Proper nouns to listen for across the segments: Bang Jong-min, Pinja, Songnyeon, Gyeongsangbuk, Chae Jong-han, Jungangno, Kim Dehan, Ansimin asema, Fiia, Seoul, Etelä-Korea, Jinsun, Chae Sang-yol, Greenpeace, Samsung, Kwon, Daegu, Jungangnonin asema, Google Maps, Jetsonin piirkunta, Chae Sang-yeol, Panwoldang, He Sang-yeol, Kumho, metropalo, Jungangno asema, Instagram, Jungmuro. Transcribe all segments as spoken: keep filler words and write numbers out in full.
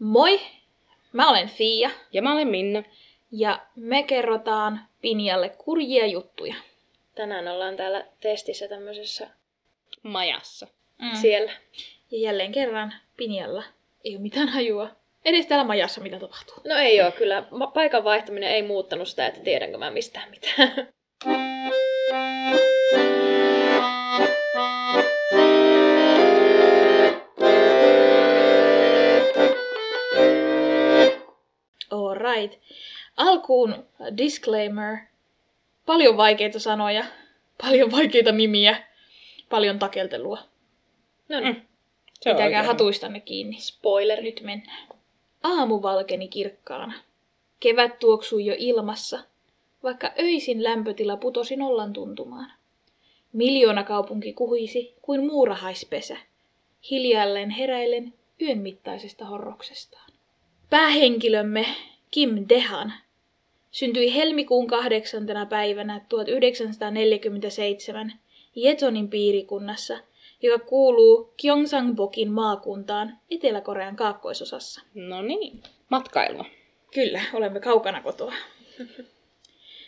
Moi! Mä olen Fiia. Ja mä olen Minna. Ja me kerrotaan Pinjalle kurjia juttuja. Tänään ollaan täällä testissä tämmöisessä majassa. Mm. Siellä. Ja jälleen kerran Pinjalla ei ole mitään hajua. Edes täällä majassa mitä tapahtuu. No ei oo, kyllä paikan vaihtaminen ei muuttanut sitä, että tiedänkö mä mistään mitään. Alright. Alkuun disclaimer. Paljon vaikeita sanoja, paljon vaikeita nimiä, paljon takeltelua. No niin. Mm. Pitäkää hatuistanne kiinni. Spoiler. Nyt mennään. Aamu valkeni kirkkaana. Kevät tuoksui jo ilmassa, vaikka öisin lämpötila putosi nollan tuntumaan. Miljoona kaupunki kuhisi kuin muurahaispesä, hiljalleen heräillen yön mittaisesta horroksestaan. Päähenkilömme Kim Dehan syntyi helmikuun kahdeksantena päivänä tuhatyhdeksänsataaneljäkymmentäseitsemän Jetsonin piirikunnassa, joka kuuluu Gyeongsangbukin maakuntaan Etelä-Korean kaakkoisosassa. No niin, matkailua. Kyllä, olemme kaukana kotoa.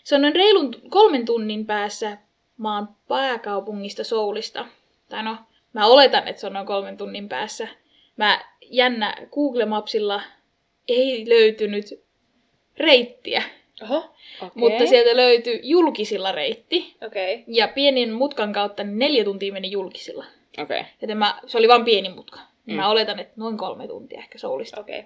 Se on noin reilun kolmen tunnin päässä maan pääkaupungista Seoulista. Tai no, mä oletan, että se on noin kolmen tunnin päässä. Mä jännä Google Mapsilla ei löytynyt reittiä. Oho, okay. Mutta sieltä löytyi julkisilla reitti. Okay. Ja pienin mutkan kautta neljä tuntia meni julkisilla. Okay. Joten mä, se oli vain pieni mutka. Mm. Mä oletan, että noin kolme tuntia ehkä Seoulista. Okay.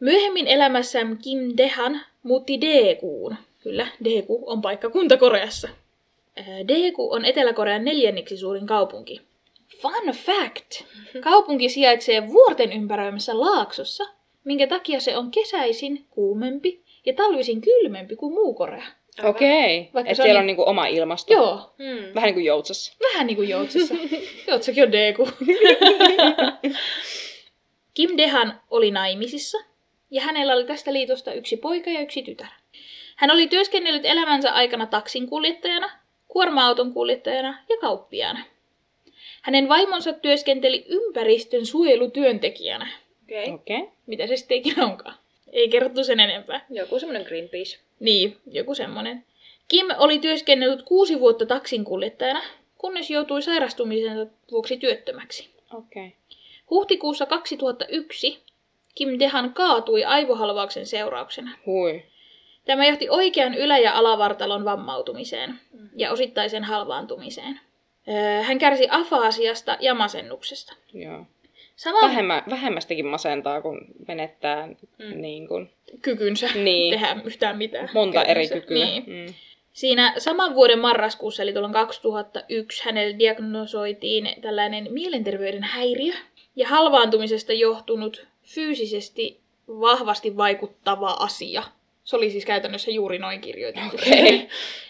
Myöhemmin elämässään Kim Dehan muutti Daeguun. Kyllä, Daegu on paikkakunta Koreassa. Daegu on Etelä-Korean neljänneksi suurin kaupunki. Fun fact! Kaupunki sijaitsee vuorten ympäröimässä laaksossa, minkä takia se on kesäisin kuumempi ja talvisin kylmempi kuin muu Korea. Okei, okay. Että siellä niin... on niinku oma ilmasto. Joo. Hmm. Vähän niin kuin Joutsassa. Vähän niin kuin Joutsassa. Joutsakin on Daegu. Kim Dehan oli naimisissa ja hänellä oli tästä liitosta yksi poika ja yksi tytär. Hän oli työskennellyt elämänsä aikana taksinkuljettajana, kuorma-auton kuljettajana ja kauppiaana. Hänen vaimonsa työskenteli ympäristön suojelutyöntekijänä. Okei. Okay. Okay. Mitä se sitten ikinä onkaan? Ei kerrottu sen enempää. Joku semmoinen Greenpeace. Niin, joku semmoinen. Kim oli työskennellyt kuusi vuotta taksinkuljettajana, kunnes joutui sairastumisensa vuoksi työttömäksi. Okei. Okay. Huhtikuussa kaksituhattayksi Kim Dehan kaatui aivohalvauksen seurauksena. Hui. Tämä johti oikean ylä- ja alavartalon vammautumiseen ja osittaisen halvaantumiseen. Hän kärsi afaasiasta ja masennuksesta. Joo. Sama... Vähemmä, vähemmästäkin masentaa, kun menettää mm. niin kun... kykynsä niin. Tehdä yhtään mitään. Monta kykynsä. Eri kykyä. Niin. Mm. Siinä saman vuoden marraskuussa, eli tuolloin kaksituhattayksi, hänelle diagnosoitiin tällainen mielenterveyden häiriö ja halvaantumisesta johtunut fyysisesti vahvasti vaikuttava asia. Se oli siis käytännössä juuri noin kirjoitettu. Okay.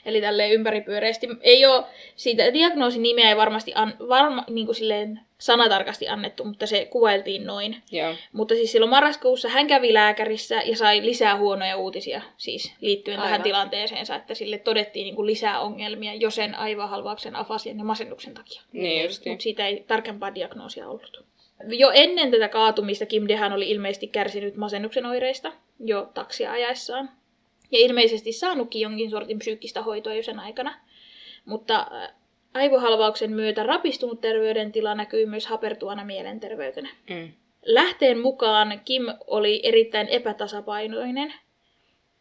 Eli tälleen ympäripyöreästi. Ei ole, siitä diagnoosin nimeä ei varmasti an, varma, niin kuin silleen sanatarkasti annettu, mutta se kuvailtiin noin. Yeah. Mutta siis silloin marraskuussa hän kävi lääkärissä ja sai lisää huonoja uutisia siis liittyen aivan. Tähän tilanteeseensa, että sille todettiin niin kuin lisää ongelmia jo sen aivohalvauksen, afasian ja masennuksen takia. Niin justiin. Mutta siitä ei tarkempaa diagnoosia ollut. Jo ennen tätä kaatumista Kim Dehan oli ilmeisesti kärsinyt masennuksen oireista jo taksia ajaessaan. Ja ilmeisesti saanutkin jonkin sortin psyykkistä hoitoa jo sen aikana. Mutta aivohalvauksen myötä rapistunut terveydentila näkyy myös hapertuana mielenterveytenä. Mm. Lähteen mukaan Kim oli erittäin epätasapainoinen.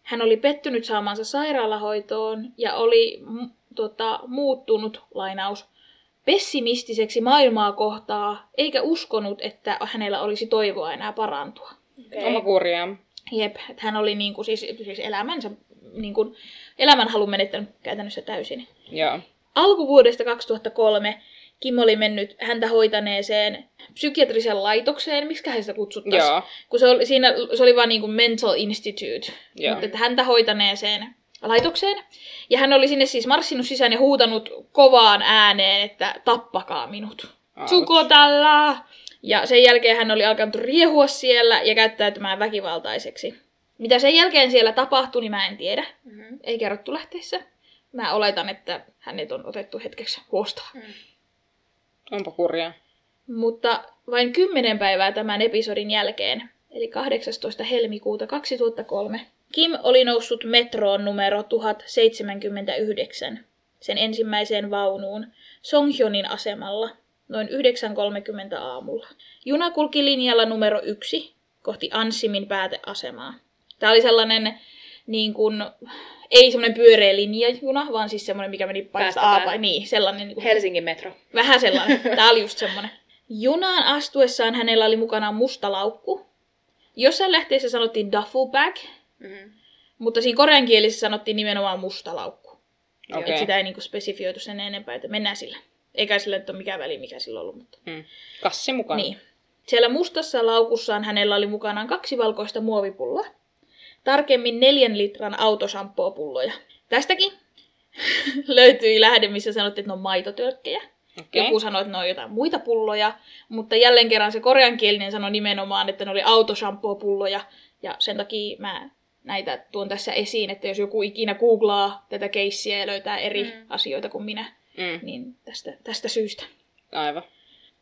Hän oli pettynyt saamansa sairaalahoitoon ja oli tota, muuttunut, lainaus, pessimistiseksi maailmaa kohtaa, eikä uskonut, että hänellä olisi toivoa enää parantua. Okay. Oma kurjaa. Jep, että hän oli niinku siis, siis elämänsä, niinku, elämänhalun menettänyt käytännössä täysin. Yeah. Alkuvuodesta kaksituhattakolme Kim oli mennyt häntä hoitaneeseen psykiatriseen laitokseen, miksiköhän sitä kutsuttaisiin, yeah. Kun se oli, siinä, se oli vaan niinku mental institute, yeah. Mutta että häntä hoitaneeseen laitokseen. Ja hän oli sinne siis marssinut sisään ja huutanut kovaan ääneen, että tappakaa minut. Tsukotalla! Ja sen jälkeen hän oli alkanut riehua siellä ja käyttäytymään väkivaltaiseksi. Mitä sen jälkeen siellä tapahtui, niin mä en tiedä. Mm-hmm. Ei kerrottu lähteissä. Mä oletan, että hänet on otettu hetkeksi huostaan. Mm. Onpa kurjaa. Mutta vain kymmenen päivää tämän episodin jälkeen, eli kahdeksastoista helmikuuta kaksituhattakolme, Kim oli noussut metroon numero tuhat seitsemänkymmentäyhdeksän, sen ensimmäiseen vaunuun, Songnyeonin asemalla, noin yhdeksän kolmekymmentä aamulla. Juna kulki linjalla numero yksi kohti Ansimin pääteasemaa. Tämä oli sellainen, niin kuin, ei semmoinen pyöreä linjajuna, vaan siis semmoinen, mikä meni paikasta A. Niin, sellainen. Niin kuin, Helsingin metro. Vähän sellainen. Tämä oli just semmoinen. Junaan astuessaan hänellä oli mukanaan musta laukku. Jossain lähteessä sanottiin duffel bag, mm-hmm. mutta siinä koreankielisessä sanottiin nimenomaan musta laukku. Okay. Että sitä ei niin kuin spesifioitu sen enempää, että mennään sillä. Eikä sillä nyt ole mikään väli, mikä sillä on ollut. Mutta... Mm. Kassi mukana. Niin. Siellä mustassa laukussaan hänellä oli mukanaan kaksi valkoista muovipulloa. Tarkemmin neljän litran autosampoopulloja. Tästäkin löytyi lähde, missä sanottiin, että ne on maitotölkkejä. Okay. Joku sanoi, että ne on jotain muita pulloja. Mutta jälleen kerran se koreankielinen sanoi nimenomaan, että ne oli autosampoopulloja. Ja sen takia mä... Näitä tuon tässä esiin, että jos joku ikinä googlaa tätä keissiä ja löytää eri mm. asioita kuin minä, mm. niin tästä, tästä syystä. Aivan.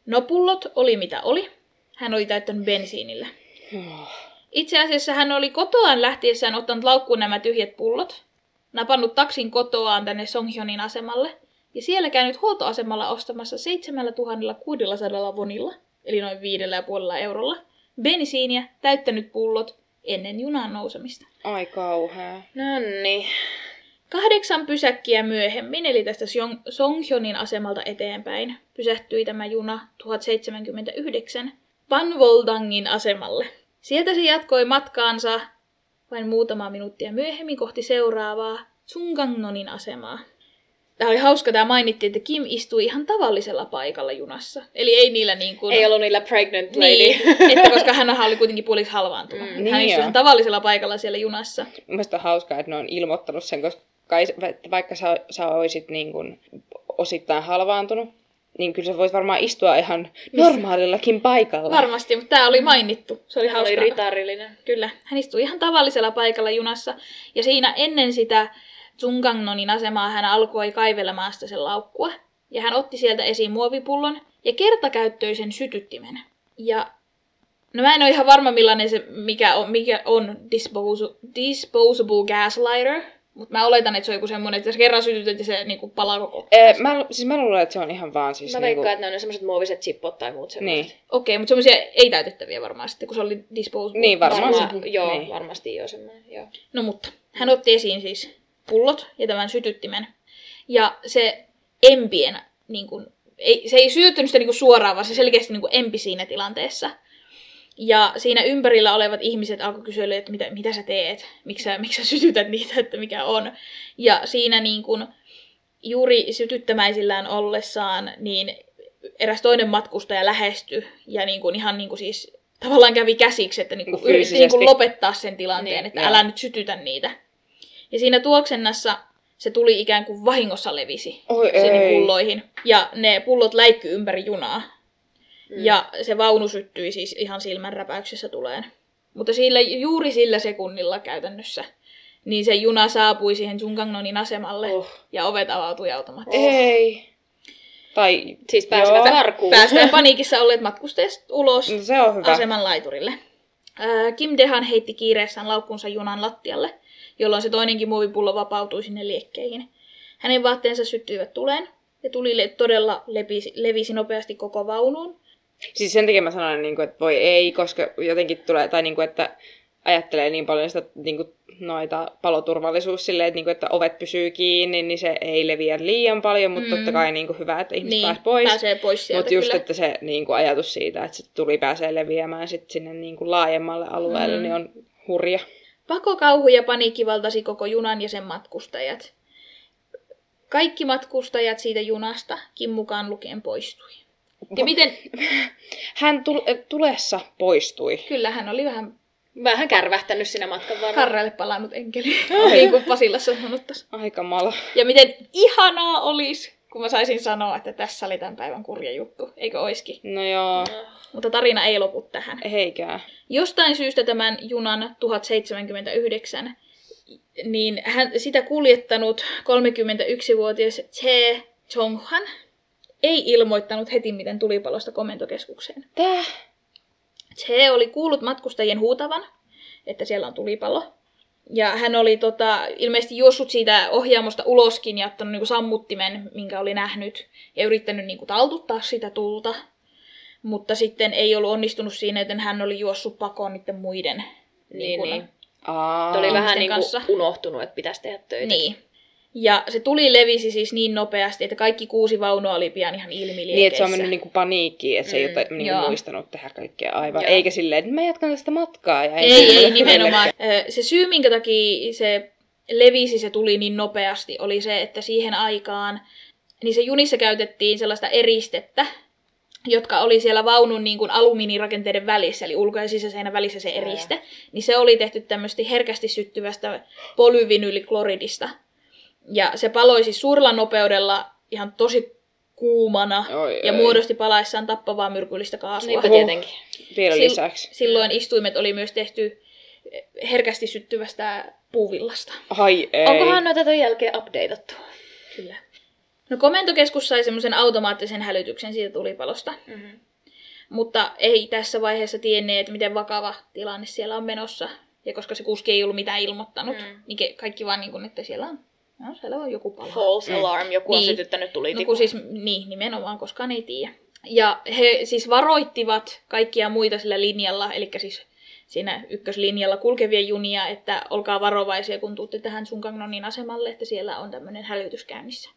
No pullot oli mitä oli. Hän oli täyttänyt bensiinillä. Oh. Itse asiassa hän oli kotoaan lähtiessään ottanut laukkuun nämä tyhjät pullot, napannut taksin kotoaan tänne Songnyeonin asemalle ja siellä käynyt huoltoasemalla ostamassa seitsemäntuhatta kuusisataa wonilla, eli noin viisi pilkku viisi eurolla, bensiiniä, täyttänyt pullot, ennen junan nousemista. Ai kauhea. Nonni. Kahdeksan pysäkkiä myöhemmin, eli tästä Songnyeonin asemalta eteenpäin, pysähtyi tämä juna tuhat seitsemänkymmentäyhdeksän Panwoldangin asemalle. Sieltä se jatkoi matkaansa vain muutama minuuttia myöhemmin kohti seuraavaa Jungangnonin asemaa. Tämä oli hauska, tämä mainittiin, että Kim istui ihan tavallisella paikalla junassa. Eli ei niillä niin kuin... Ei ollut niillä pregnant lady. Niin, että koska hän oli kuitenkin puoliksi halvaantunut. Mm, niin hän istui ihan tavallisella paikalla siellä junassa. Mielestäni on hauskaa, että ne on ilmoittanut sen, koska vaikka sä, sä olisit niin kuin osittain halvaantunut, niin kyllä sä voit varmaan istua ihan normaalillakin paikalla. Varmasti, mutta tämä oli mainittu. Se oli hauskaa. Hän oli ritarillinen. Kyllä. Hän istui ihan tavallisella paikalla junassa. Ja siinä ennen sitä... Jungangnonin asemaa hän alkoi kaivella maasta sen laukkua, ja hän otti sieltä esiin muovipullon ja kertakäyttöisen sytyttimen. Ja, no mä en ole ihan varma millainen se, mikä on, mikä on disposable, disposable gas lighter, mutta mä oletan, että se on joku semmoinen, että kerran sytytet ja se niinku palaa koko. Ee, mä, siis mä luulen, että se on ihan vaan siis... Mä veikkaan, niinku... että ne on semmoiset muoviset chippot tai muut semmoiset. Niin. Okei, okay, mutta semmoisia ei täytettäviä varmaan sitten, kun se oli disposable. Niin, varmaan. Varma, joo, niin. Varmasti joo semmoinen, joo. No mutta, hän otti esiin siis... pullot ja tämän sytyttimen. Ja se empien, niin kuin, ei, se ei syytynyt sitä niin kuin suoraan, vaan se selkeästi niin kuin empi siinä tilanteessa. Ja siinä ympärillä olevat ihmiset alkoi kysyä, että mitä, mitä sä teet? Miksi sä, miksi sä sytytät niitä, että mikä on? Ja siinä niin kuin, juuri sytyttämäisillään ollessaan niin eräs toinen matkustaja lähestyi ja niin kuin, ihan niin kuin siis tavallaan kävi käsiksi, että niin kuin, yritti niin kuin lopettaa sen tilanteen, niin, että niin. Älä nyt sytytä niitä. Ja siinä tuoksennassa se tuli ikään kuin vahingossa levisi Oi, sinne ei. pulloihin. Ja ne pullot läikkyi ympäri junaa. Mm. Ja se vaunu syttyi siis ihan silmänräpäyksessä tuleen. Mutta sillä, juuri sillä sekunnilla käytännössä, niin se juna saapui siihen Jungangnonin asemalle oh. ja ovet avautui automaattisesti. Ei. Tai siis pääsivät karkuun. Päästään paniikissa olleet matkustajat ulos no, se on hyvä. aseman laiturille. Äh, Kim Dehan heitti kiireessään laukkunsa junan lattialle, jolloin se toinenkin muovipullo vapautui sinne liekkeihin. Hänen vaatteensa syttyivät tuleen, ja tuli todella levisi, levisi nopeasti koko vaunuun. Siis sen takia mä sanoin, että voi ei, koska jotenkin tulee, tai että ajattelee niin paljon sitä noita paloturvallisuus silleen, että ovet pysyy kiinni, niin se ei leviä liian paljon, mutta mm. totta kai hyvä, että ihmiset niin, pääsee pois. Pääsee pois sieltä, mutta just, kyllä. Että se ajatus siitä, että se tuli pääsee leviämään sit sinne laajemmalle alueelle, mm. niin on hurja. Pakokauhu ja paniikki valtasi koko junan ja sen matkustajat. Kaikki matkustajat siitä junasta, Kim mukaan lukien, poistui. Ja miten... Hän tulessa poistui. Kyllä, hän oli vähän, vähän kärvähtänyt siinä matkan varrella. Karralle palannut enkeli, niin kuin Pasilassa sanottaisiin. Aika mala. Ja miten ihanaa olisi, kun mä saisin sanoa, että tässä oli tämän päivän kurja juttu. Eikö oiskin? No joo. No. Mutta tarina ei lopu tähän. Heikää. Jostain syystä tämän junan tuhat seitsemänkymmentäyhdeksän, niin hän, sitä kuljettanut kolmekymmentäyksivuotias Chae Sang-yeol ei ilmoittanut heti miten tulipalosta komentokeskukseen. Tää? He oli kuullut matkustajien huutavan, että siellä on tulipalo. Ja hän oli tota, ilmeisesti juossut siitä ohjaamosta uloskin ja ottanut niinku sammuttimen, minkä oli nähnyt, ja yrittänyt niinku taltuttaa sitä tulta. Mutta sitten ei ollut onnistunut siinä, joten hän oli juossut pakoon niiden muiden. Niin, niin. niin. Aa, oli vähän niinku unohtunut, että pitäisi tehdä töitä. Niin. Ja se tuli levisi siis niin nopeasti, että kaikki kuusi vaunua oli pian ihan ilmiliekeissä. Niin, että se on mennyt niinku paniikkiin, että se ei mm, ole niinku muistanut tehdä kaikkea aivan. Joo. Eikä silleen, että mä jatkan tästä matkaa. Ja ei, ei, ei nimenomaan. Se syy, minkä takia se levisi, se tuli niin nopeasti, oli se, että siihen aikaan niin se junissa käytettiin sellaista eristettä, jotka oli siellä vaunun niin kuin alumiinirakenteiden välissä, eli ulko- ja sisäseinän välissä se eriste, niin se oli tehty tämmöistä herkästi syttyvästä polyvinyylikloridista. Ja se paloi siis suurella nopeudella ihan tosi kuumana oi, ja oi. muodosti palaessaan tappavaa myrkyllistä kaasua. Niinpä tietenkin. Vielä lisäksi. Silloin istuimet oli myös tehty herkästi syttyvästä puuvillasta. Ai ei. Onkohan noita tämän jälkeen updateattu? Kyllä. No komentokeskus sai semmoisen automaattisen hälytyksen siitä tulipalosta. Mm-hmm. Mutta ei tässä vaiheessa tienneet, miten vakava tilanne siellä on menossa. Ja koska se kuski ei ollut mitään ilmoittanut, mm. niin kaikki vaan niin kuin, että siellä on, no, siellä on joku pala. False mm. alarm, joku niin. on sytyttänyt tulitikun. No, siis, niin, nimenomaan, koskaan ei tiedä. Ja he siis varoittivat kaikkia muita sillä linjalla, eli siis siinä ykköslinjalla kulkevia junia, että olkaa varovaisia, kun tuutte tähän Jungangnonin asemalle, että siellä on tämmöinen hälytys käynnissä.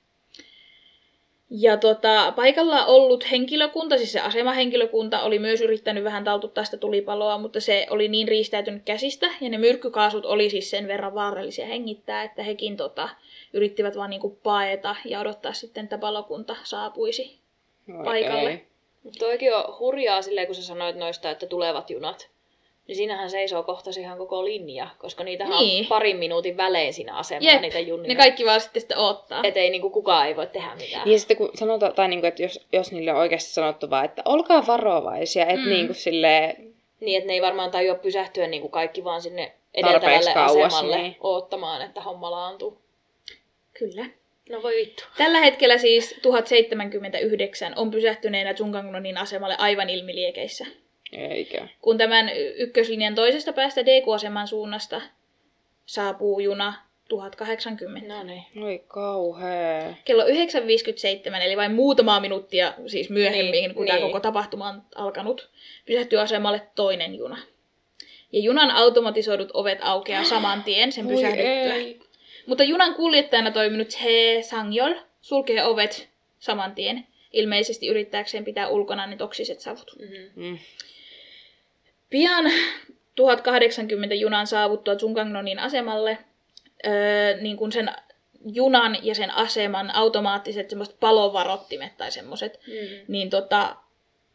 Ja tota, paikalla ollut henkilökunta, siis se asemahenkilökunta, oli myös yrittänyt vähän taltuttaa sitä tulipaloa, mutta se oli niin riistäytynyt käsistä, ja ne myrkkykaasut oli siis sen verran vaarallisia hengittää, että hekin tota, yrittivät vaan niinku paeta ja odottaa sitten, että palokunta saapuisi no, paikalle. Ei. Toikin on hurjaa silleen, kun sä sanoit noista, että tulevat junat. Niin siinähän seisoo kohta ihan koko linja, koska niitähän niin. on parin minuutin välein siinä asemalla. Jep. Niitä junnia. Ne kaikki vaan sitten sitä odottaa. Että ei, niin kuin, kukaan ei voi tehdä mitään. Ja sitten kun sanotaan, tai niin kuin, että jos, jos niille on oikeasti sanottu vaan, että olkaa varovaisia, että mm. niin kuin silleen... Niin, että ne ei varmaan tajua pysähtyä niin kuin kaikki vaan sinne edeltävälle kauas, asemalle niin. odottamaan, että homma laantuu. Kyllä. No voi vittu. Tällä hetkellä siis tuhat seitsemänkymmentäyhdeksän on pysähtyneenä Jungangnonin asemalle aivan ilmiliekeissä. Eikä. Kun tämän ykköslinjan toisesta päästä Daegu-aseman suunnasta saapuu juna tuhat kahdeksankymmentä. No niin. Oi kauhea. Kello yhdeksän viisikymmentäseitsemän, eli vain muutamaa minuuttia siis myöhemmin, niin, kun niin. tämä koko tapahtuma on alkanut, pysähtyy asemalle toinen juna. Ja junan automatisoidut ovet aukeaa saman tien sen pysähdyttyä. Ei. Mutta junan kuljettajana toiminut He Sang-yeol sulkee ovet saman tien, ilmeisesti yrittääkseen pitää ulkona ne toksiset savut. Mm-hmm. Pian tuhat kahdeksankymmentä junan saavuttua Jungangnonin asemalle öö, niin kuin sen junan ja sen aseman automaattiset semmoiset palovarottimet tai semmoiset, mm-hmm. niin, tota,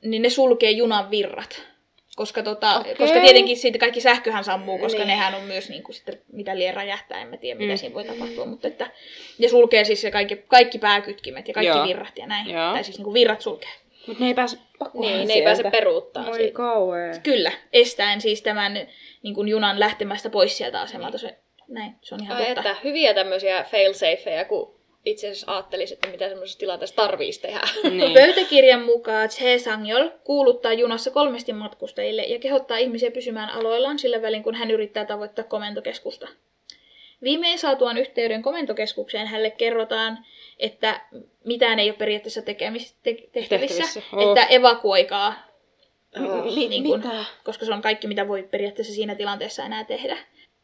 niin ne sulkee junan virrat. Koska, tota, okay. koska tietenkin siitä kaikki sähköhän sammuu, koska niin. nehän on myös niin kuin, sitten, mitä liian räjähtää, en mä tiedä mitä mm. siinä voi tapahtua. Mutta että, ja sulkee siis kaikki, kaikki pääkytkimet ja kaikki Joo. virrat ja näin. Joo. Tai siis niin kuin virrat sulkee. Mutta ne ei pääse pakoon niin, ne ei pääse peruuttaan. Oi kauhean. Kyllä, estäen siis tämän niin kuin junan lähtemästä pois sieltä asemalta. Se, näin, se on ihan Ai, totta. Että hyviä tämmöisiä fail-safeja, kun itse asiassa ajattelisi, että mitä semmoisessa tilanteessa tarvitsisi tehdä. Niin. Pöytäkirjan mukaan Chae Sang-yol kuuluttaa junassa kolmesti matkustajille ja kehottaa ihmisiä pysymään aloillaan sillä välin, kun hän yrittää tavoittaa komentokeskusta. Viimein saatuaan yhteyden komentokeskukseen hänelle kerrotaan, että mitään ei ole periaatteessa tekemis- te- tehtävissä, tehtävissä. Oh. että evakuoikaa, oh. niin kun, koska se on kaikki, mitä voi periaatteessa siinä tilanteessa enää tehdä.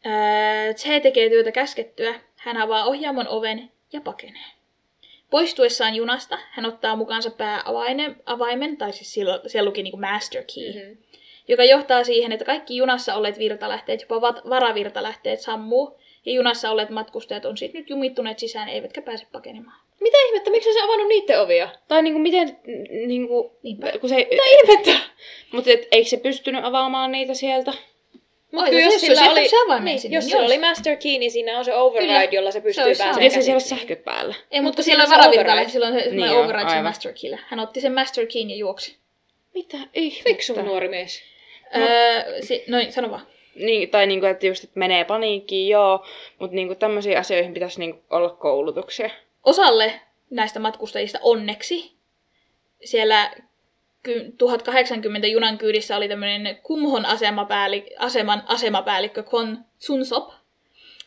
Öö, Chae tekee työtä käskettyä, hän avaa ohjaamon oven ja pakenee. Poistuessaan junasta hän ottaa mukaansa pääavaimen, tai siis siellä, siellä luki niin kuin master key, mm-hmm. joka johtaa siihen, että kaikki junassa olleet virtalähteet, jopa varavirtalähteet sammuu, ja junassa olleet matkustajat on sitten nyt jumittuneet sisään, eivätkä pääse pakenemaan. Mitä ihmettä? Miksi sä avannut niiden ovia? Tai niinku miten... Niinku, kun se, mitä ihmettä? Mutta eikö se pystynyt avaamaan niitä sieltä? Mutta jos, jos sillä oli, niin, sinne, jos niin, jos. oli master key, niin siinä on se override, Kyllä. jolla se pystyy se pääsemään. Ei se siellä ole sähköt päällä. Ei, mutta kun siellä on varavirtalähti, silloin se niin override sen master keyllä. Hän otti sen master keyn ja juoksi. Mitä ihmettä? Fiksu nuori mies. No, öö, si- no sano vaan. Niin, tai niinku, että just, että menee paniikkiin, joo, mutta niinku, tämmöisiin asioihin pitäisi niinku, olla koulutuksia. Osalle näistä matkustajista onneksi siellä tuhatkahdeksankymmentä junan kyydissä oli tämmöinen Kumhon asemapäällik- aseman asemapäällikkö Kwon Sunsop.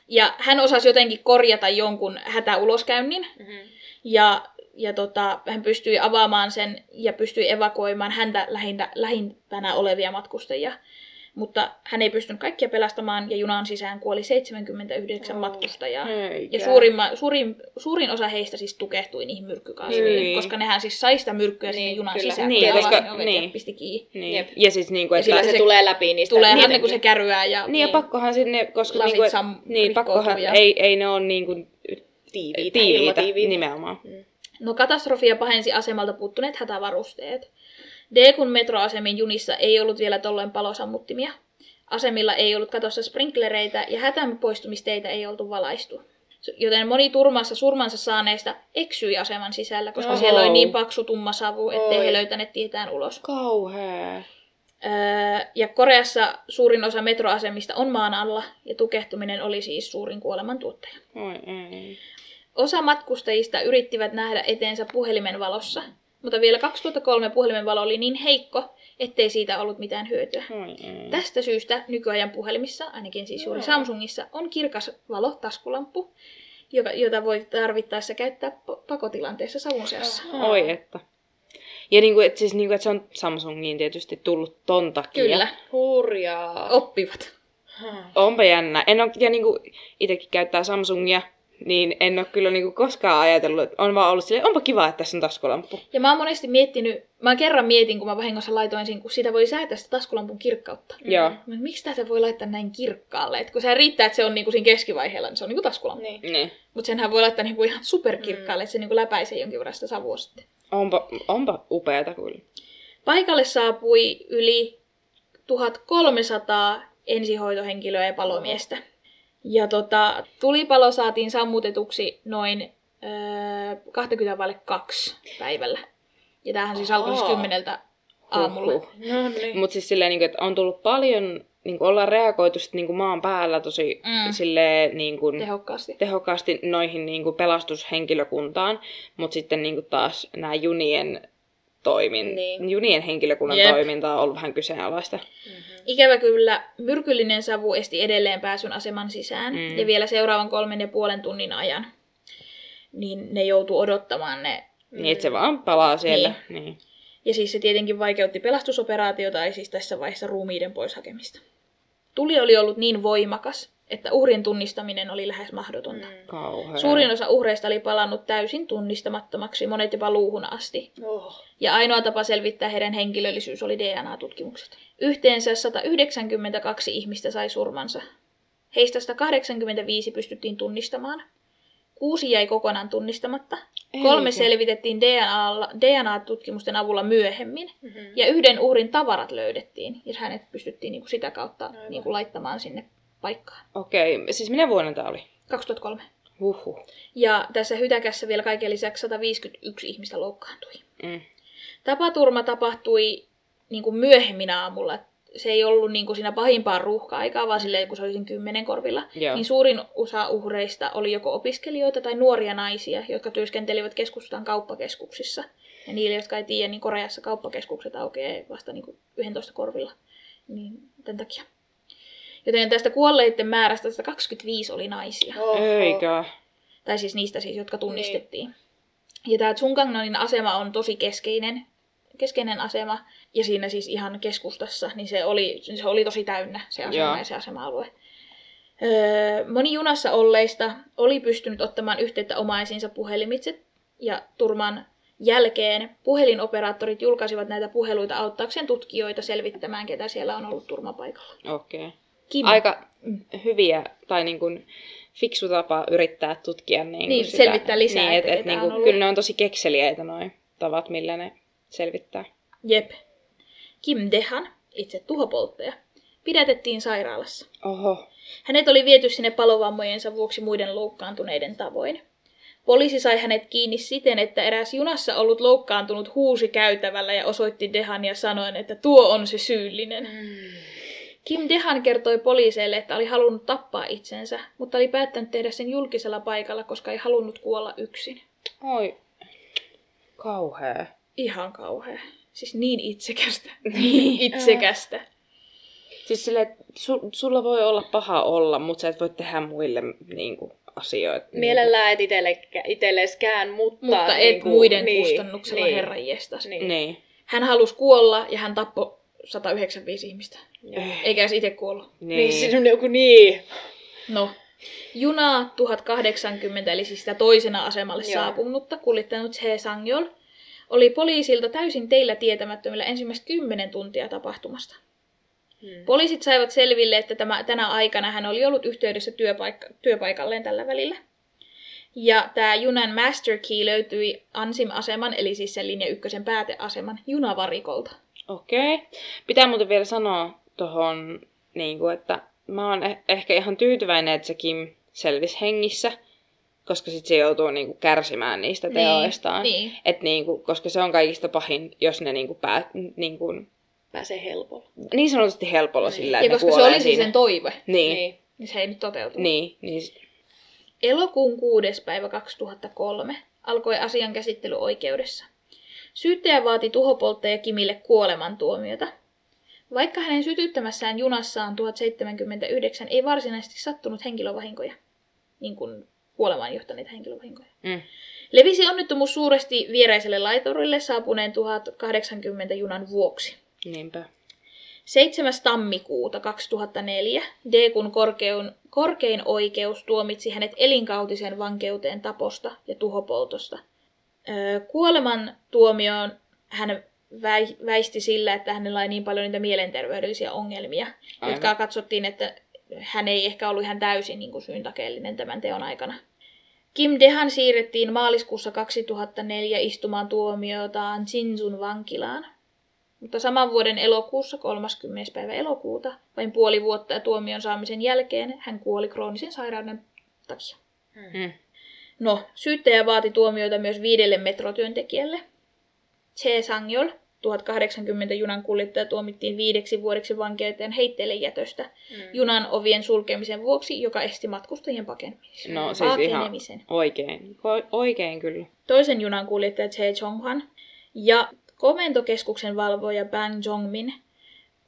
Ja hän osasi jotenkin korjata jonkun hätäuloskäynnin. Mm-hmm. Ja, ja tota, hän pystyi avaamaan sen ja pystyi evakuoimaan häntä lähintä, lähimpänä olevia matkustajia. Mutta hän ei pystynyt kaikkia pelastamaan ja junan sisään kuoli seitsemänkymmentäyhdeksän oh, matkustajaa. Eikä. Ja suurimma, suurin, suurin osa heistä siis tukehtui niihin myrkkykaasuihin, niin. koska nehän siis sai sitä myrkkyä niin, sinne junan kyllä. sisään, niin, koska ovet niin. ja pisti kiinni. Niin. Ja, siis niin kuin, ja sillä se tulee läpi niistä. Tulee niin, kun se kärryää. Ja, niin, ja pakkohan sinne, koska lasit niin, sam, niin, pakkohan, ja... ei, ei ne ole niin kuin tiiviitä, tiiviitä, tiiviitä. nimenomaan. Mm. No katastrofia pahensi asemalta puuttuneet hätävarusteet. Daegun metroasemin junissa ei ollut vielä tolloin palosammuttimia. Asemilla ei ollut katossa sprinklereitä ja hätän poistumisteitä ei oltu valaistu. Joten moni turmassa surmansa saaneista eksyi aseman sisällä, koska Oho. siellä oli niin paksu tumma savu, ettei Oi. he löytäneet tietään ulos. Kauhea. Öö, ja Koreassa suurin osa metroasemista on maan alla ja tukehtuminen oli siis suurin kuolemantuottaja. Osa matkustajista yrittivät nähdä eteensä puhelimen valossa. Mutta vielä kaksituhattakolme puhelimen valo oli niin heikko, ettei siitä ollut mitään hyötyä. Mm-mm. Tästä syystä nykyajan puhelimissa, ainakin siis juuri Samsungissa, on kirkas valo taskulamppu, jota voi tarvittaessa käyttää pakotilanteessa savun seassa. Oi että. Ja niinku, et siis niinku, et se on Samsungiin tietysti tullut ton takia. Kyllä. Hurjaa. Oppivat. Hmm. Onpa jännä. En ole, ja niinku, itsekin käyttää Samsungia. Niin en ole kyllä niinku koskaan ajatellut, että on vaan ollut silleen, onpa kiva, että tässä on taskulamppu. Ja mä oon monesti miettinyt, mä kerran mietin, kun mä vahingossa laitoin sen, kun sitä voi säätää sitä taskulampun kirkkautta. Joo. Mm. Miksi tätä voi laittaa näin kirkkaalle? Et kun se riittää, että se on niinku siinä keskivaiheella, niin se on niinku taskulamppu. Niin. Niin. Mutta senhän voi laittaa niinku ihan superkirkkaalle, että se niinku läpäisee jonkin verran sitä savua sitten. Onpa, onpa upeata kyllä. Paikalle saapui yli tuhatkolmesataa ensihoitohenkilöä ja palomiestä. Ja tota, tulipalo saatiin sammutetuksi noin öö, kaksikymmentä vaille kaksi päivällä. Ja tämähän siis alkoi siis kymmeneltä aamulla. Huh, huh. No niin. Mutta siis silleen, että on tullut paljon, niin kuin ollaan reagoitu sit, niin kuin maan päällä tosi mm. silleen, niin kuin, tehokkaasti. tehokkaasti noihin niin kuin pelastushenkilökuntaan. Mutta sitten niin kuin taas nämä junien, toimin, niin. junien henkilökunnan Jep. toiminta on ollut vähän kyseenalaista. Mm. Ikävä kyllä, myrkyllinen savu esti edelleen pääsyn aseman sisään mm. ja vielä seuraavan kolmen ja puolen tunnin ajan. Niin ne joutuu odottamaan ne... Niin, mm. että se vaan palaa siellä. Niin. Niin. Ja siis se tietenkin vaikeutti pelastusoperaatiota tai siis tässä vaiheessa ruumiiden pois hakemista. Tuli oli ollut niin voimakas, että uhrien tunnistaminen oli lähes mahdotonta. Mm. Kauhea. Suurin osa uhreista oli palannut täysin tunnistamattomaksi, monet jopa luuhun asti. Oh. Ja ainoa tapa selvittää heidän henkilöllisyys oli D N A-tutkimukset. Yhteensä sata yhdeksänkymmentäkaksi ihmistä sai surmansa. Heistä sata kahdeksankymmentäviisi pystyttiin tunnistamaan. Kuusi jäi kokonaan tunnistamatta. Eikä. Kolme selvitettiin D N A-tutkimusten avulla myöhemmin. Mm-hmm. Ja yhden uhrin tavarat löydettiin. Ja hänet pystyttiin niinku sitä kautta niinku laittamaan sinne paikkaan. Okei, okay. Siis minä vuonna tämä oli? kaksituhattakolme. Uhuh. Ja tässä hytäkässä vielä kaiken lisäksi sata viisikymmentäyksi ihmistä loukkaantui. Mm. Tapaturma tapahtui niin kuin myöhemmin aamulla. Se ei ollut niin kuin siinä pahimpaan ruuhka-aikaa, vaan silleen, kun se oli sen kymmenen korvilla. Joo. Niin suurin osa uhreista oli joko opiskelijoita tai nuoria naisia, jotka työskentelivät keskustan kauppakeskuksissa. Ja niille, jotka ei tiedä, niin Koreassa kauppakeskukset aukeaa vasta niin kuin yksitoista korvilla. Niin tämän takia. Joten tästä kuolleiden määrästä sata kaksikymmentäviisi oli naisia. Eikä. Tai siis niistä siis, jotka tunnistettiin. Niin. Ja tämä Jungangnonin asema on tosi keskeinen, keskeinen asema. Ja siinä siis ihan keskustassa, niin se oli, se oli tosi täynnä se asema Joo. ja se asema-alue. Öö, moni junassa olleista oli pystynyt ottamaan yhteyttä omaisiinsa puhelimitse. Ja turman jälkeen puhelinoperaattorit julkaisivat näitä puheluita auttaakseen tutkijoita selvittämään, ketä siellä on ollut turmapaikalla. Okei. Okay. Kim. Aika hyviä tai niin kuin fiksu tapa yrittää tutkia niin, niin sitä, selvittää lisää. Niin, et, et niin kuin, kyllä ne on tosi kekseliäitä nuo tavat, millä ne selvittää. Jep. Kim Dehan, itse tuhopolttaja, pidätettiin sairaalassa. Oho. Hänet oli viety sinne palovammojensa vuoksi muiden loukkaantuneiden tavoin. Poliisi sai hänet kiinni siten, että eräs junassa ollut loukkaantunut huusi käytävällä ja osoitti Dehania sanoen, että tuo on se syyllinen. Mm. Kim Dehan kertoi poliiseille, että oli halunnut tappaa itsensä, mutta oli päättänyt tehdä sen julkisella paikalla, koska ei halunnut kuolla yksin. Oi, kauhea. Ihan kauhea. Siis niin itsekästä. Niin itsekästä. Siis silleen, että su- sulla voi olla paha olla, mutta sä et voi tehdä muille niinku asioita. Mielellään et itselleskään, mutta... Mutta et niinku, muiden niin, kustannuksella niin, herranjestas. Niin. Niin. Hän halusi kuolla ja hän tappoi sata yhdeksänkymmentäviisi ihmistä. Eh. Eikä edes itse kuolla. Niin. Niin, siis on joku niin. No. Juna tuhat kahdeksankymmentä, eli siis sitä toisena asemalle Joo. saapunutta, kuljettanut Chae Sang-yeol, oli poliisilta täysin teillä tietämättömillä ensimmäistä kymmenen tuntia tapahtumasta. Hmm. Poliisit saivat selville, että tämä, tänä aikana hän oli ollut yhteydessä työpaikka, työpaikalleen tällä välillä. Ja tämä junan master key löytyi Ansim-aseman, eli siis sen linja ykkösen pääteaseman, junavarikolta. Okei. Okay. Pitää muuten vielä sanoa tuohon, niin kuin, että mä oon eh- ehkä ihan tyytyväinen, että se Kim selvisi hengissä, koska sit se joutuu niinku kärsimään niistä niin, teoistaan. Niin. Et niinku, koska se on kaikista pahin, jos ne niinku pää... Niinku... Pääsee helpolla. Niin sanotusti helpolla niin. Sillä, että ja koska se olisi siinä. Sen toive, niin. Niin, niin se ei nyt toteutu. Niin, niin. Elokuun kuudes päivä kaksituhattakolme alkoi asian käsittely oikeudessa. Syyttäjä vaati tuhopolttaja Kimille kuolemantuomiota. Vaikka hänen sytyttämässään junassaan tuhat seitsemänkymmentäyhdeksän ei varsinaisesti sattunut henkilövahinkoja, niin kuin kuolemaan johtaneita henkilövahinkoja. Mm. Levisi onnettomuus suuresti viereiselle laiturille saapuneen tuhat kahdeksankymmentä junan vuoksi. Niinpä. seitsemäs tammikuuta kaksituhattaneljä Daegun korkeun, korkein oikeus tuomitsi hänet elinkautiseen vankeuteen taposta ja tuhopoltosta. Öö, kuoleman tuomioon hän väisti sillä, että hänellä oli niin paljon niitä mielenterveydellisiä ongelmia, Aivan. jotka katsottiin, että hän ei ehkä ollut ihan täysin niin kuin syyntakeellinen tämän teon aikana. Kim Dehan siirrettiin maaliskuussa kaksituhattaneljä istumaan tuomiotaan Jinsun vankilaan. Mutta saman vuoden elokuussa, kolmaskymmenes päivä elokuuta, vain puoli vuotta tuomion saamisen jälkeen, hän kuoli kroonisen sairauden takia. Hmm. No, syyttäjä vaati tuomioita myös viidelle metrotyöntekijälle. Chae Sang-yeol, tuhat kahdeksankymmentä junan kuljettaja, tuomittiin viideksi vuodeksi vankeuteen heitteillejätöstä mm. junan ovien sulkemisen vuoksi, joka esti matkustajien pakenemisen. No siis ihan oikein. O- oikein kyllä. Toisen junan kuljettaja Chae Jong-han ja komentokeskuksen valvoja Bang Jong-min,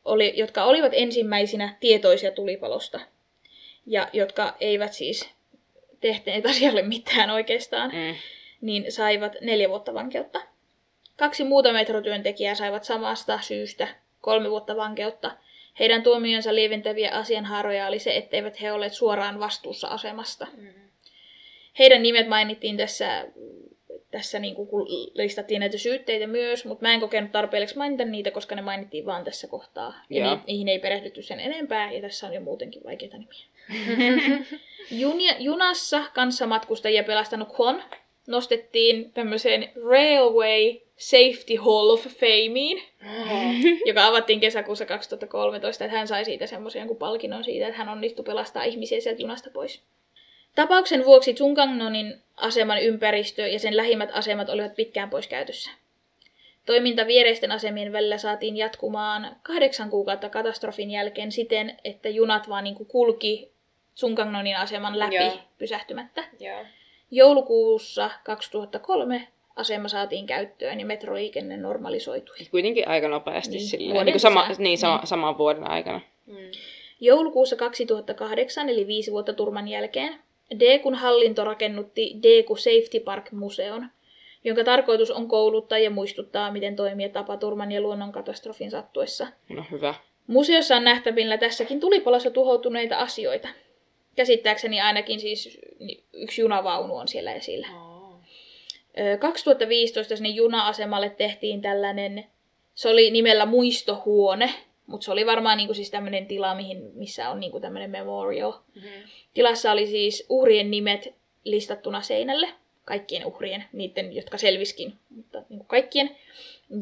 oli, jotka olivat ensimmäisinä tietoisia tulipalosta ja jotka eivät siis tehneet asialle mitään oikeastaan, mm. niin saivat neljä vuotta vankeutta. Kaksi muuta metrotyöntekijää saivat samasta syystä kolme vuotta vankeutta. Heidän tuomionsa lieventäviä asianhaaroja oli se, etteivät he olleet suoraan vastuussa asemasta. Mm-hmm. Heidän nimet mainittiin tässä, tässä niin kuin, kun listattiin näitä syytteitä myös, mutta mä en kokenut tarpeelliseksi mainita niitä, koska ne mainittiin vaan tässä kohtaa. Ja ja niihin ei perehdytty sen enempää, ja tässä on jo muutenkin vaikeita nimiä. Junia, junassa kanssamatkustajia pelastanut Kwon nostettiin tämmöiseen Railway Safety Hall of Fameen, mm-hmm. joka avattiin kesäkuussa kaksituhattakolmetoista, että hän sai siitä semmoisen palkinnon siitä, että hän onnistui pelastaa ihmisiä sieltä junasta pois. Tapauksen vuoksi Jungangnonin aseman ympäristö ja sen lähimmät asemat olivat pitkään pois käytössä. Toiminta viereisten asemien välillä saatiin jatkumaan kahdeksan kuukautta katastrofin jälkeen siten, että junat vaan niin kuin kulki Jungangnonin aseman läpi yeah. pysähtymättä. Yeah. Joulukuussa kaksituhattakolme asema saatiin käyttöön ja metroliikenne normalisoitui. Kuitenkin aika nopeasti niin, silleen. Niin, sama, niin, sama, niin. Saman vuoden aikana. Mm. Joulukuussa kaksituhattakahdeksan, eli viisi vuotta turman jälkeen, Daegun hallinto rakennutti Daegu Safety Park-museon, jonka tarkoitus on kouluttaa ja muistuttaa, miten toimii tapaturman ja luonnonkatastrofin sattuessa. No hyvä. Museossa on nähtävillä tässäkin tulipalossa tuhoutuneita asioita. Käsittääkseni ainakin siis yksi junavaunu on siellä esillä. Oh. kaksituhattaviisitoista sinne juna-asemalle tehtiin tällainen, se oli nimellä muistohuone, mutta se oli varmaan niinku siis tämmöinen tila, mihin, missä on niinku tämmöinen memorial. Mm-hmm. Tilassa oli siis uhrien nimet listattuna seinälle, kaikkien uhrien, niiden jotka selviskin, mutta niinku kaikkien.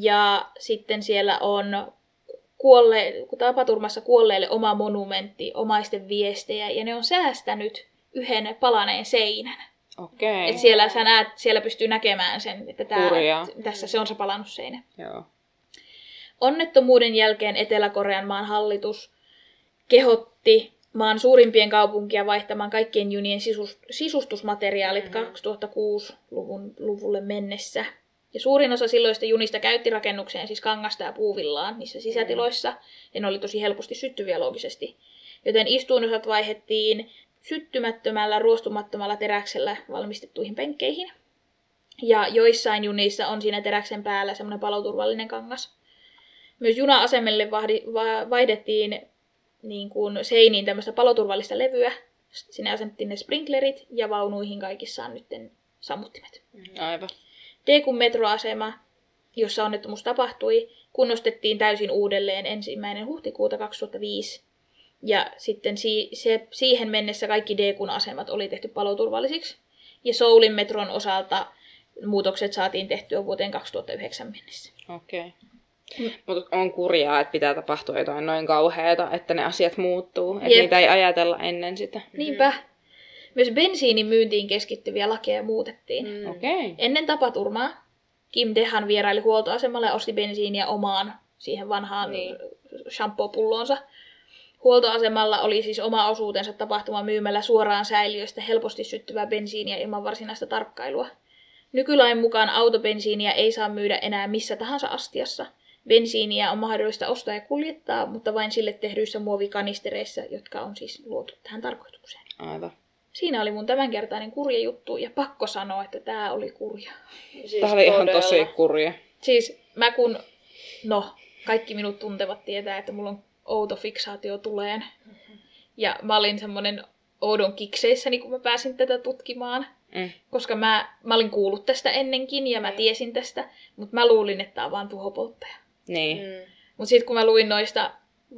Ja sitten siellä on... Kuolle, tapaturmassa kuolleille oma monumentti, omaisten viestejä, ja ne on säästänyt yhden palaneen seinän. Okei. Et siellä, sä näet, siellä pystyy näkemään sen, että tää, tässä se on se palannut seinä. Joo. Onnettomuuden jälkeen Etelä-Korean maan hallitus kehotti maan suurimpien kaupunkia vaihtamaan kaikkien junien sisus, sisustusmateriaalit mm-hmm. kaksituhattakuusi-luvun luvulle mennessä. Ja suurin osa silloista junista käytti rakennukseen siis kangasta ja puuvillaan niissä sisätiloissa, ja ne oli tosi helposti syttyviä loogisesti. Joten istuunosat vaihdettiin syttymättömällä, ruostumattomalla teräksellä valmistettuihin penkkeihin. Ja joissain junissa on siinä teräksen päällä semmoinen paloturvallinen kangas. Myös juna-asemille vaihdettiin niin kuin seiniin tämmöistä paloturvallista levyä. Sinne asennettiin ne sprinklerit ja vaunuihin kaikissa on nyt sammuttimet. Aivan. Daegun metroasema, jossa onnettomuus tapahtui, kunnostettiin täysin uudelleen ensimmäinen huhtikuuta kaksituhattaviisi. Ja sitten si- se, siihen mennessä kaikki Daegun asemat oli tehty paloturvallisiksi. Ja Seoulin metron osalta muutokset saatiin tehtyä vuoteen kaksituhattayhdeksän mennessä. Okei. Okay. Mutta on kurjaa, että pitää tapahtua jotain noin kauheata, että ne asiat muuttuu. Että niitä ei ajatella ennen sitä. Niinpä. Myös bensiinin myyntiin keskittyviä lakeja muutettiin. Mm. Okay. Ennen tapaturmaa Kim Dehan vieraili huoltoasemalle ja osti bensiiniä omaan siihen vanhaan niin. shampoo-pulloonsa. Huoltoasemalla oli siis oma osuutensa tapahtuma myymällä suoraan säiliöstä helposti syttyvää bensiiniä ilman varsinaista tarkkailua. Nykylain mukaan autobensiiniä ei saa myydä enää missä tahansa astiassa. Bensiiniä on mahdollista ostaa ja kuljettaa, mutta vain sille tehdyissä muovikanistereissä, jotka on siis luotu tähän tarkoitukseen. Aivan. Siinä oli mun tämänkertainen kurja juttu, ja pakko sanoa, että tää oli kurja. Siis tää oli todella ihan tosi kurja. Siis mä kun, no, kaikki minut tuntevat tietää, että mulla on outo fiksaatio tuleen. Mm-hmm. Ja mä olin semmonen oudon kikseissäni, kun mä pääsin tätä tutkimaan. Mm. Koska mä, mä olin kuullut tästä ennenkin, ja mä mm. tiesin tästä, mutta mä luulin, että tää on vaan tuhopolttaja. Niin. Mm. Mutta sitten kun mä luin noista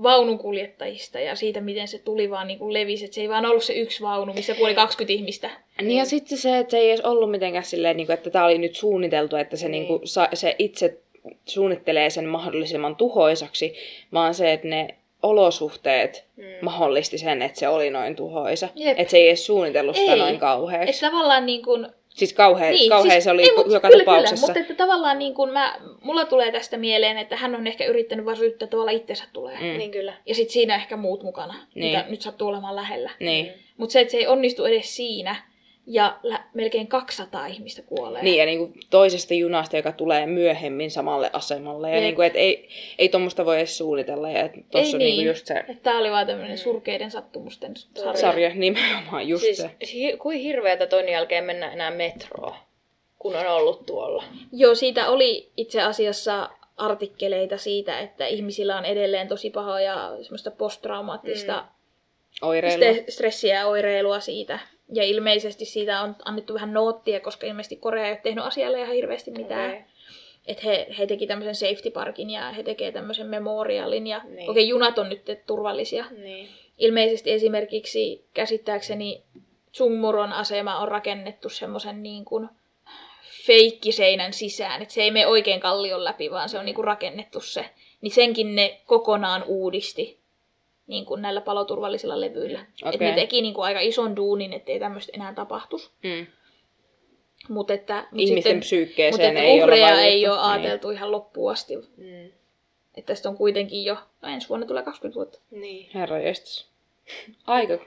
vaununkuljettajista ja siitä, miten se tuli vaan niin kuin levisi, että se ei vaan ollut se yksi vaunu, missä kuoli kaksikymmentä ihmistä. Niin ja sitten se, että se ei edes ollut mitenkään silleen, että tämä oli nyt suunniteltu, että se, mm. niin kuin, se itse suunnittelee sen mahdollisimman tuhoisaksi, vaan se, että ne olosuhteet mm. mahdollisti sen, että se oli noin tuhoisa. Jep. Että se ei edes suunnitellut sitä ei. noin kauheaksi. Että tavallaan niin kuin Siis kauhea, niin, kauhea siis, se oli ei, joka kyllä, tapauksessa. Kyllä, mutta että tavallaan niin kun mä, mulla tulee tästä mieleen, että hän on ehkä yrittänyt vaan syyttää tavallaan itsensä tulee. Mm. Niin kyllä. Ja sitten siinä ehkä muut mukana, niin. mitä nyt sattuu olemaan lähellä. Niin. Mutta se, että se ei onnistu edes siinä ja lä- melkein kaksisataa ihmistä kuolee. Niin, ja niin kuin toisesta junasta, joka tulee myöhemmin samalle asemalle. Ja niin kuin, että ei, ei tuommoista voi edes suunnitella. Ja tossa on niin. niin just se tämä oli vaan tämmöinen surkeiden sattumusten sarja. Sarja, nimenomaan just siis, se. Hi- kuin hirveätä ton jälkeen mennä enää metroa, kun on ollut tuolla? Joo, siitä oli itse asiassa artikkeleita siitä, että ihmisillä on edelleen tosi pahaa ja semmoista posttraumaattista mm. oireilua. stressiä ja oireilua siitä. Ja ilmeisesti siitä on annettu vähän noottia, koska ilmeisesti Korea ei ole tehnyt asialle ihan hirveästi mitään. Okay. Että he, he teki tämmöisen safety parkin ja he tekee tämmöisen memorialin ja niin. okei, okay, junat on nyt turvallisia. Niin. Ilmeisesti esimerkiksi käsittääkseni Jungmuron asema on rakennettu semmoisen niin kuin feikkiseinän sisään. Että se ei mene oikein kallion läpi, vaan se on niin kuin rakennettu se. Niin senkin ne kokonaan uudisti. Niin kuin näillä paloturvallisilla levyillä. Okay. Että ne teki niin kuin aika ison duunin, ettei tämmöistä enää tapahtuisi. Mm. Mut että, mut ihmisten sitten, psyykkeeseen mut ei ole valmiita. ei ole ajateltu niin. ihan loppuun asti. Mm. Että tästä on kuitenkin jo, no ensi vuonna tulee kaksikymmentä vuotta. Niin. Herranjestas. Aika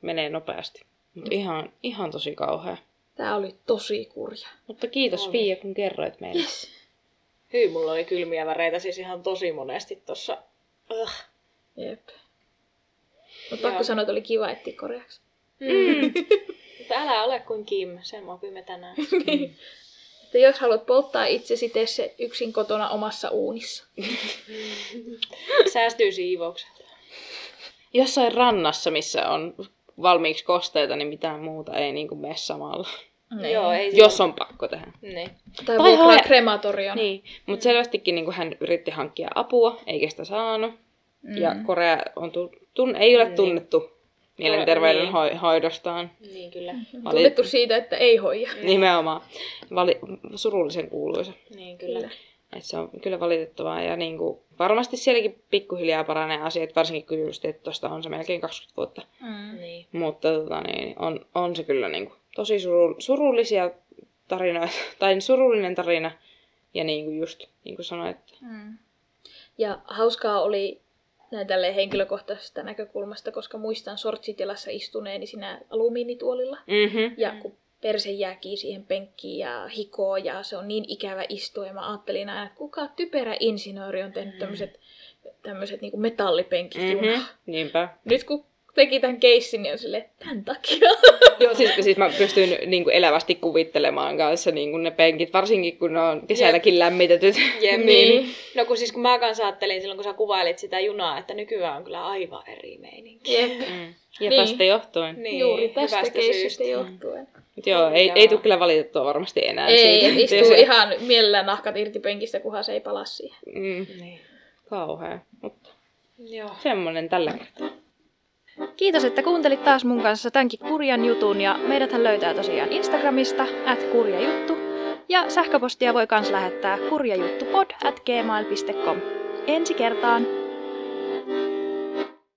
menee nopeasti. Mut mm. ihan, ihan tosi kauhea. Tää oli tosi kurja. Mutta kiitos oli. Fiia, kun kerroit meille. Yes. Hyi, mulla oli kylmiä väreitä siis ihan tosi monesti tossa. Ugh. Jep. Mutta pakko sanoa, että oli kiva etsiä koreaksi. Mm. Mutta älä ole kuin Kim, sen opimme tänään. Mm. Että jos haluat polttaa itsesi, tee se yksin kotona omassa uunissa. Säästyy siivoukselta. Jossain rannassa, missä on valmiiksi kosteita, niin mitään muuta ei niin kuin mene samalla. Niin. Joo, ei jos on pakko tehdä. Niin. Tai vuokraa krematorion. Niin. Mutta selvästikin niin kuin hän yritti hankkia apua, eikä sitä saanut. Mm. Ja Korea on tullut. Tun, ei ole tunnettu niin. mielenterveyden niin. Ho- hoidostaan. Niin, kyllä. Vali- tunnettu siitä, että ei hoija. Nimenomaan. Vali- surullisen kuuluisa. Niin, kyllä. kyllä. Et se on kyllä valitettavaa. Ja niin kuin, varmasti sielläkin pikkuhiljaa paranee asiat, varsinkin kun just, että tuosta on se melkein kaksikymmentä vuotta. Mm. Niin. Mutta tota, niin, on, on se kyllä niin kuin, tosi suru- surullisia tarinoita, tai surullinen tarina. Ja niin kuin just niin kuin sanoin, että Mm. ja hauskaa oli näin tälleen henkilökohtaisesta näkökulmasta, koska muistan sortsitilassa istuneeni siinä alumiinituolilla. Mm-hmm. Ja kun perse jääkin siihen penkkiin ja hikoo ja se on niin ikävä istua. Ja mä ajattelin aina, että kuka typerä insinööri on tehnyt tämmöiset, tämmöiset niin kuin metallipenkit junaan. Mm-hmm. Niinpä. Nyt kun teki tämän keissin, niin on silleen, tämän takia. Joo, siis, siis mä pystyn niin kuin elävästi kuvittelemaan kanssa niin kuin ne penkit, varsinkin kun ne on kesälläkin yep. lämmitetyt. Yep. Niin. No kun siis kun mä kanssa ajattelin silloin, kun sä kuvailit sitä junaa, että nykyään on kyllä aivan eri meininki. Yep. Mm. Ja niin. tästä johtuen. Niin. Juuri tästä keissistä johtuen. Joo, ei, ja... ei tule kyllä valitettua varmasti enää ei, siitä. Ei, istuu se... ihan mielellään nahkat irti penkistä, kunhan se ei pala siihen. Mm. Niin. Kauhea, mutta joo. Semmoinen tällä kertaa. Kiitos, että kuuntelit taas mun kanssa tämänkin kurjan jutun ja meidäthän löytää tosiaan Instagramista at kurjajuttu ja sähköpostia voi kans lähettää kurjajuttupod at gmail dot com. Ensi kertaan!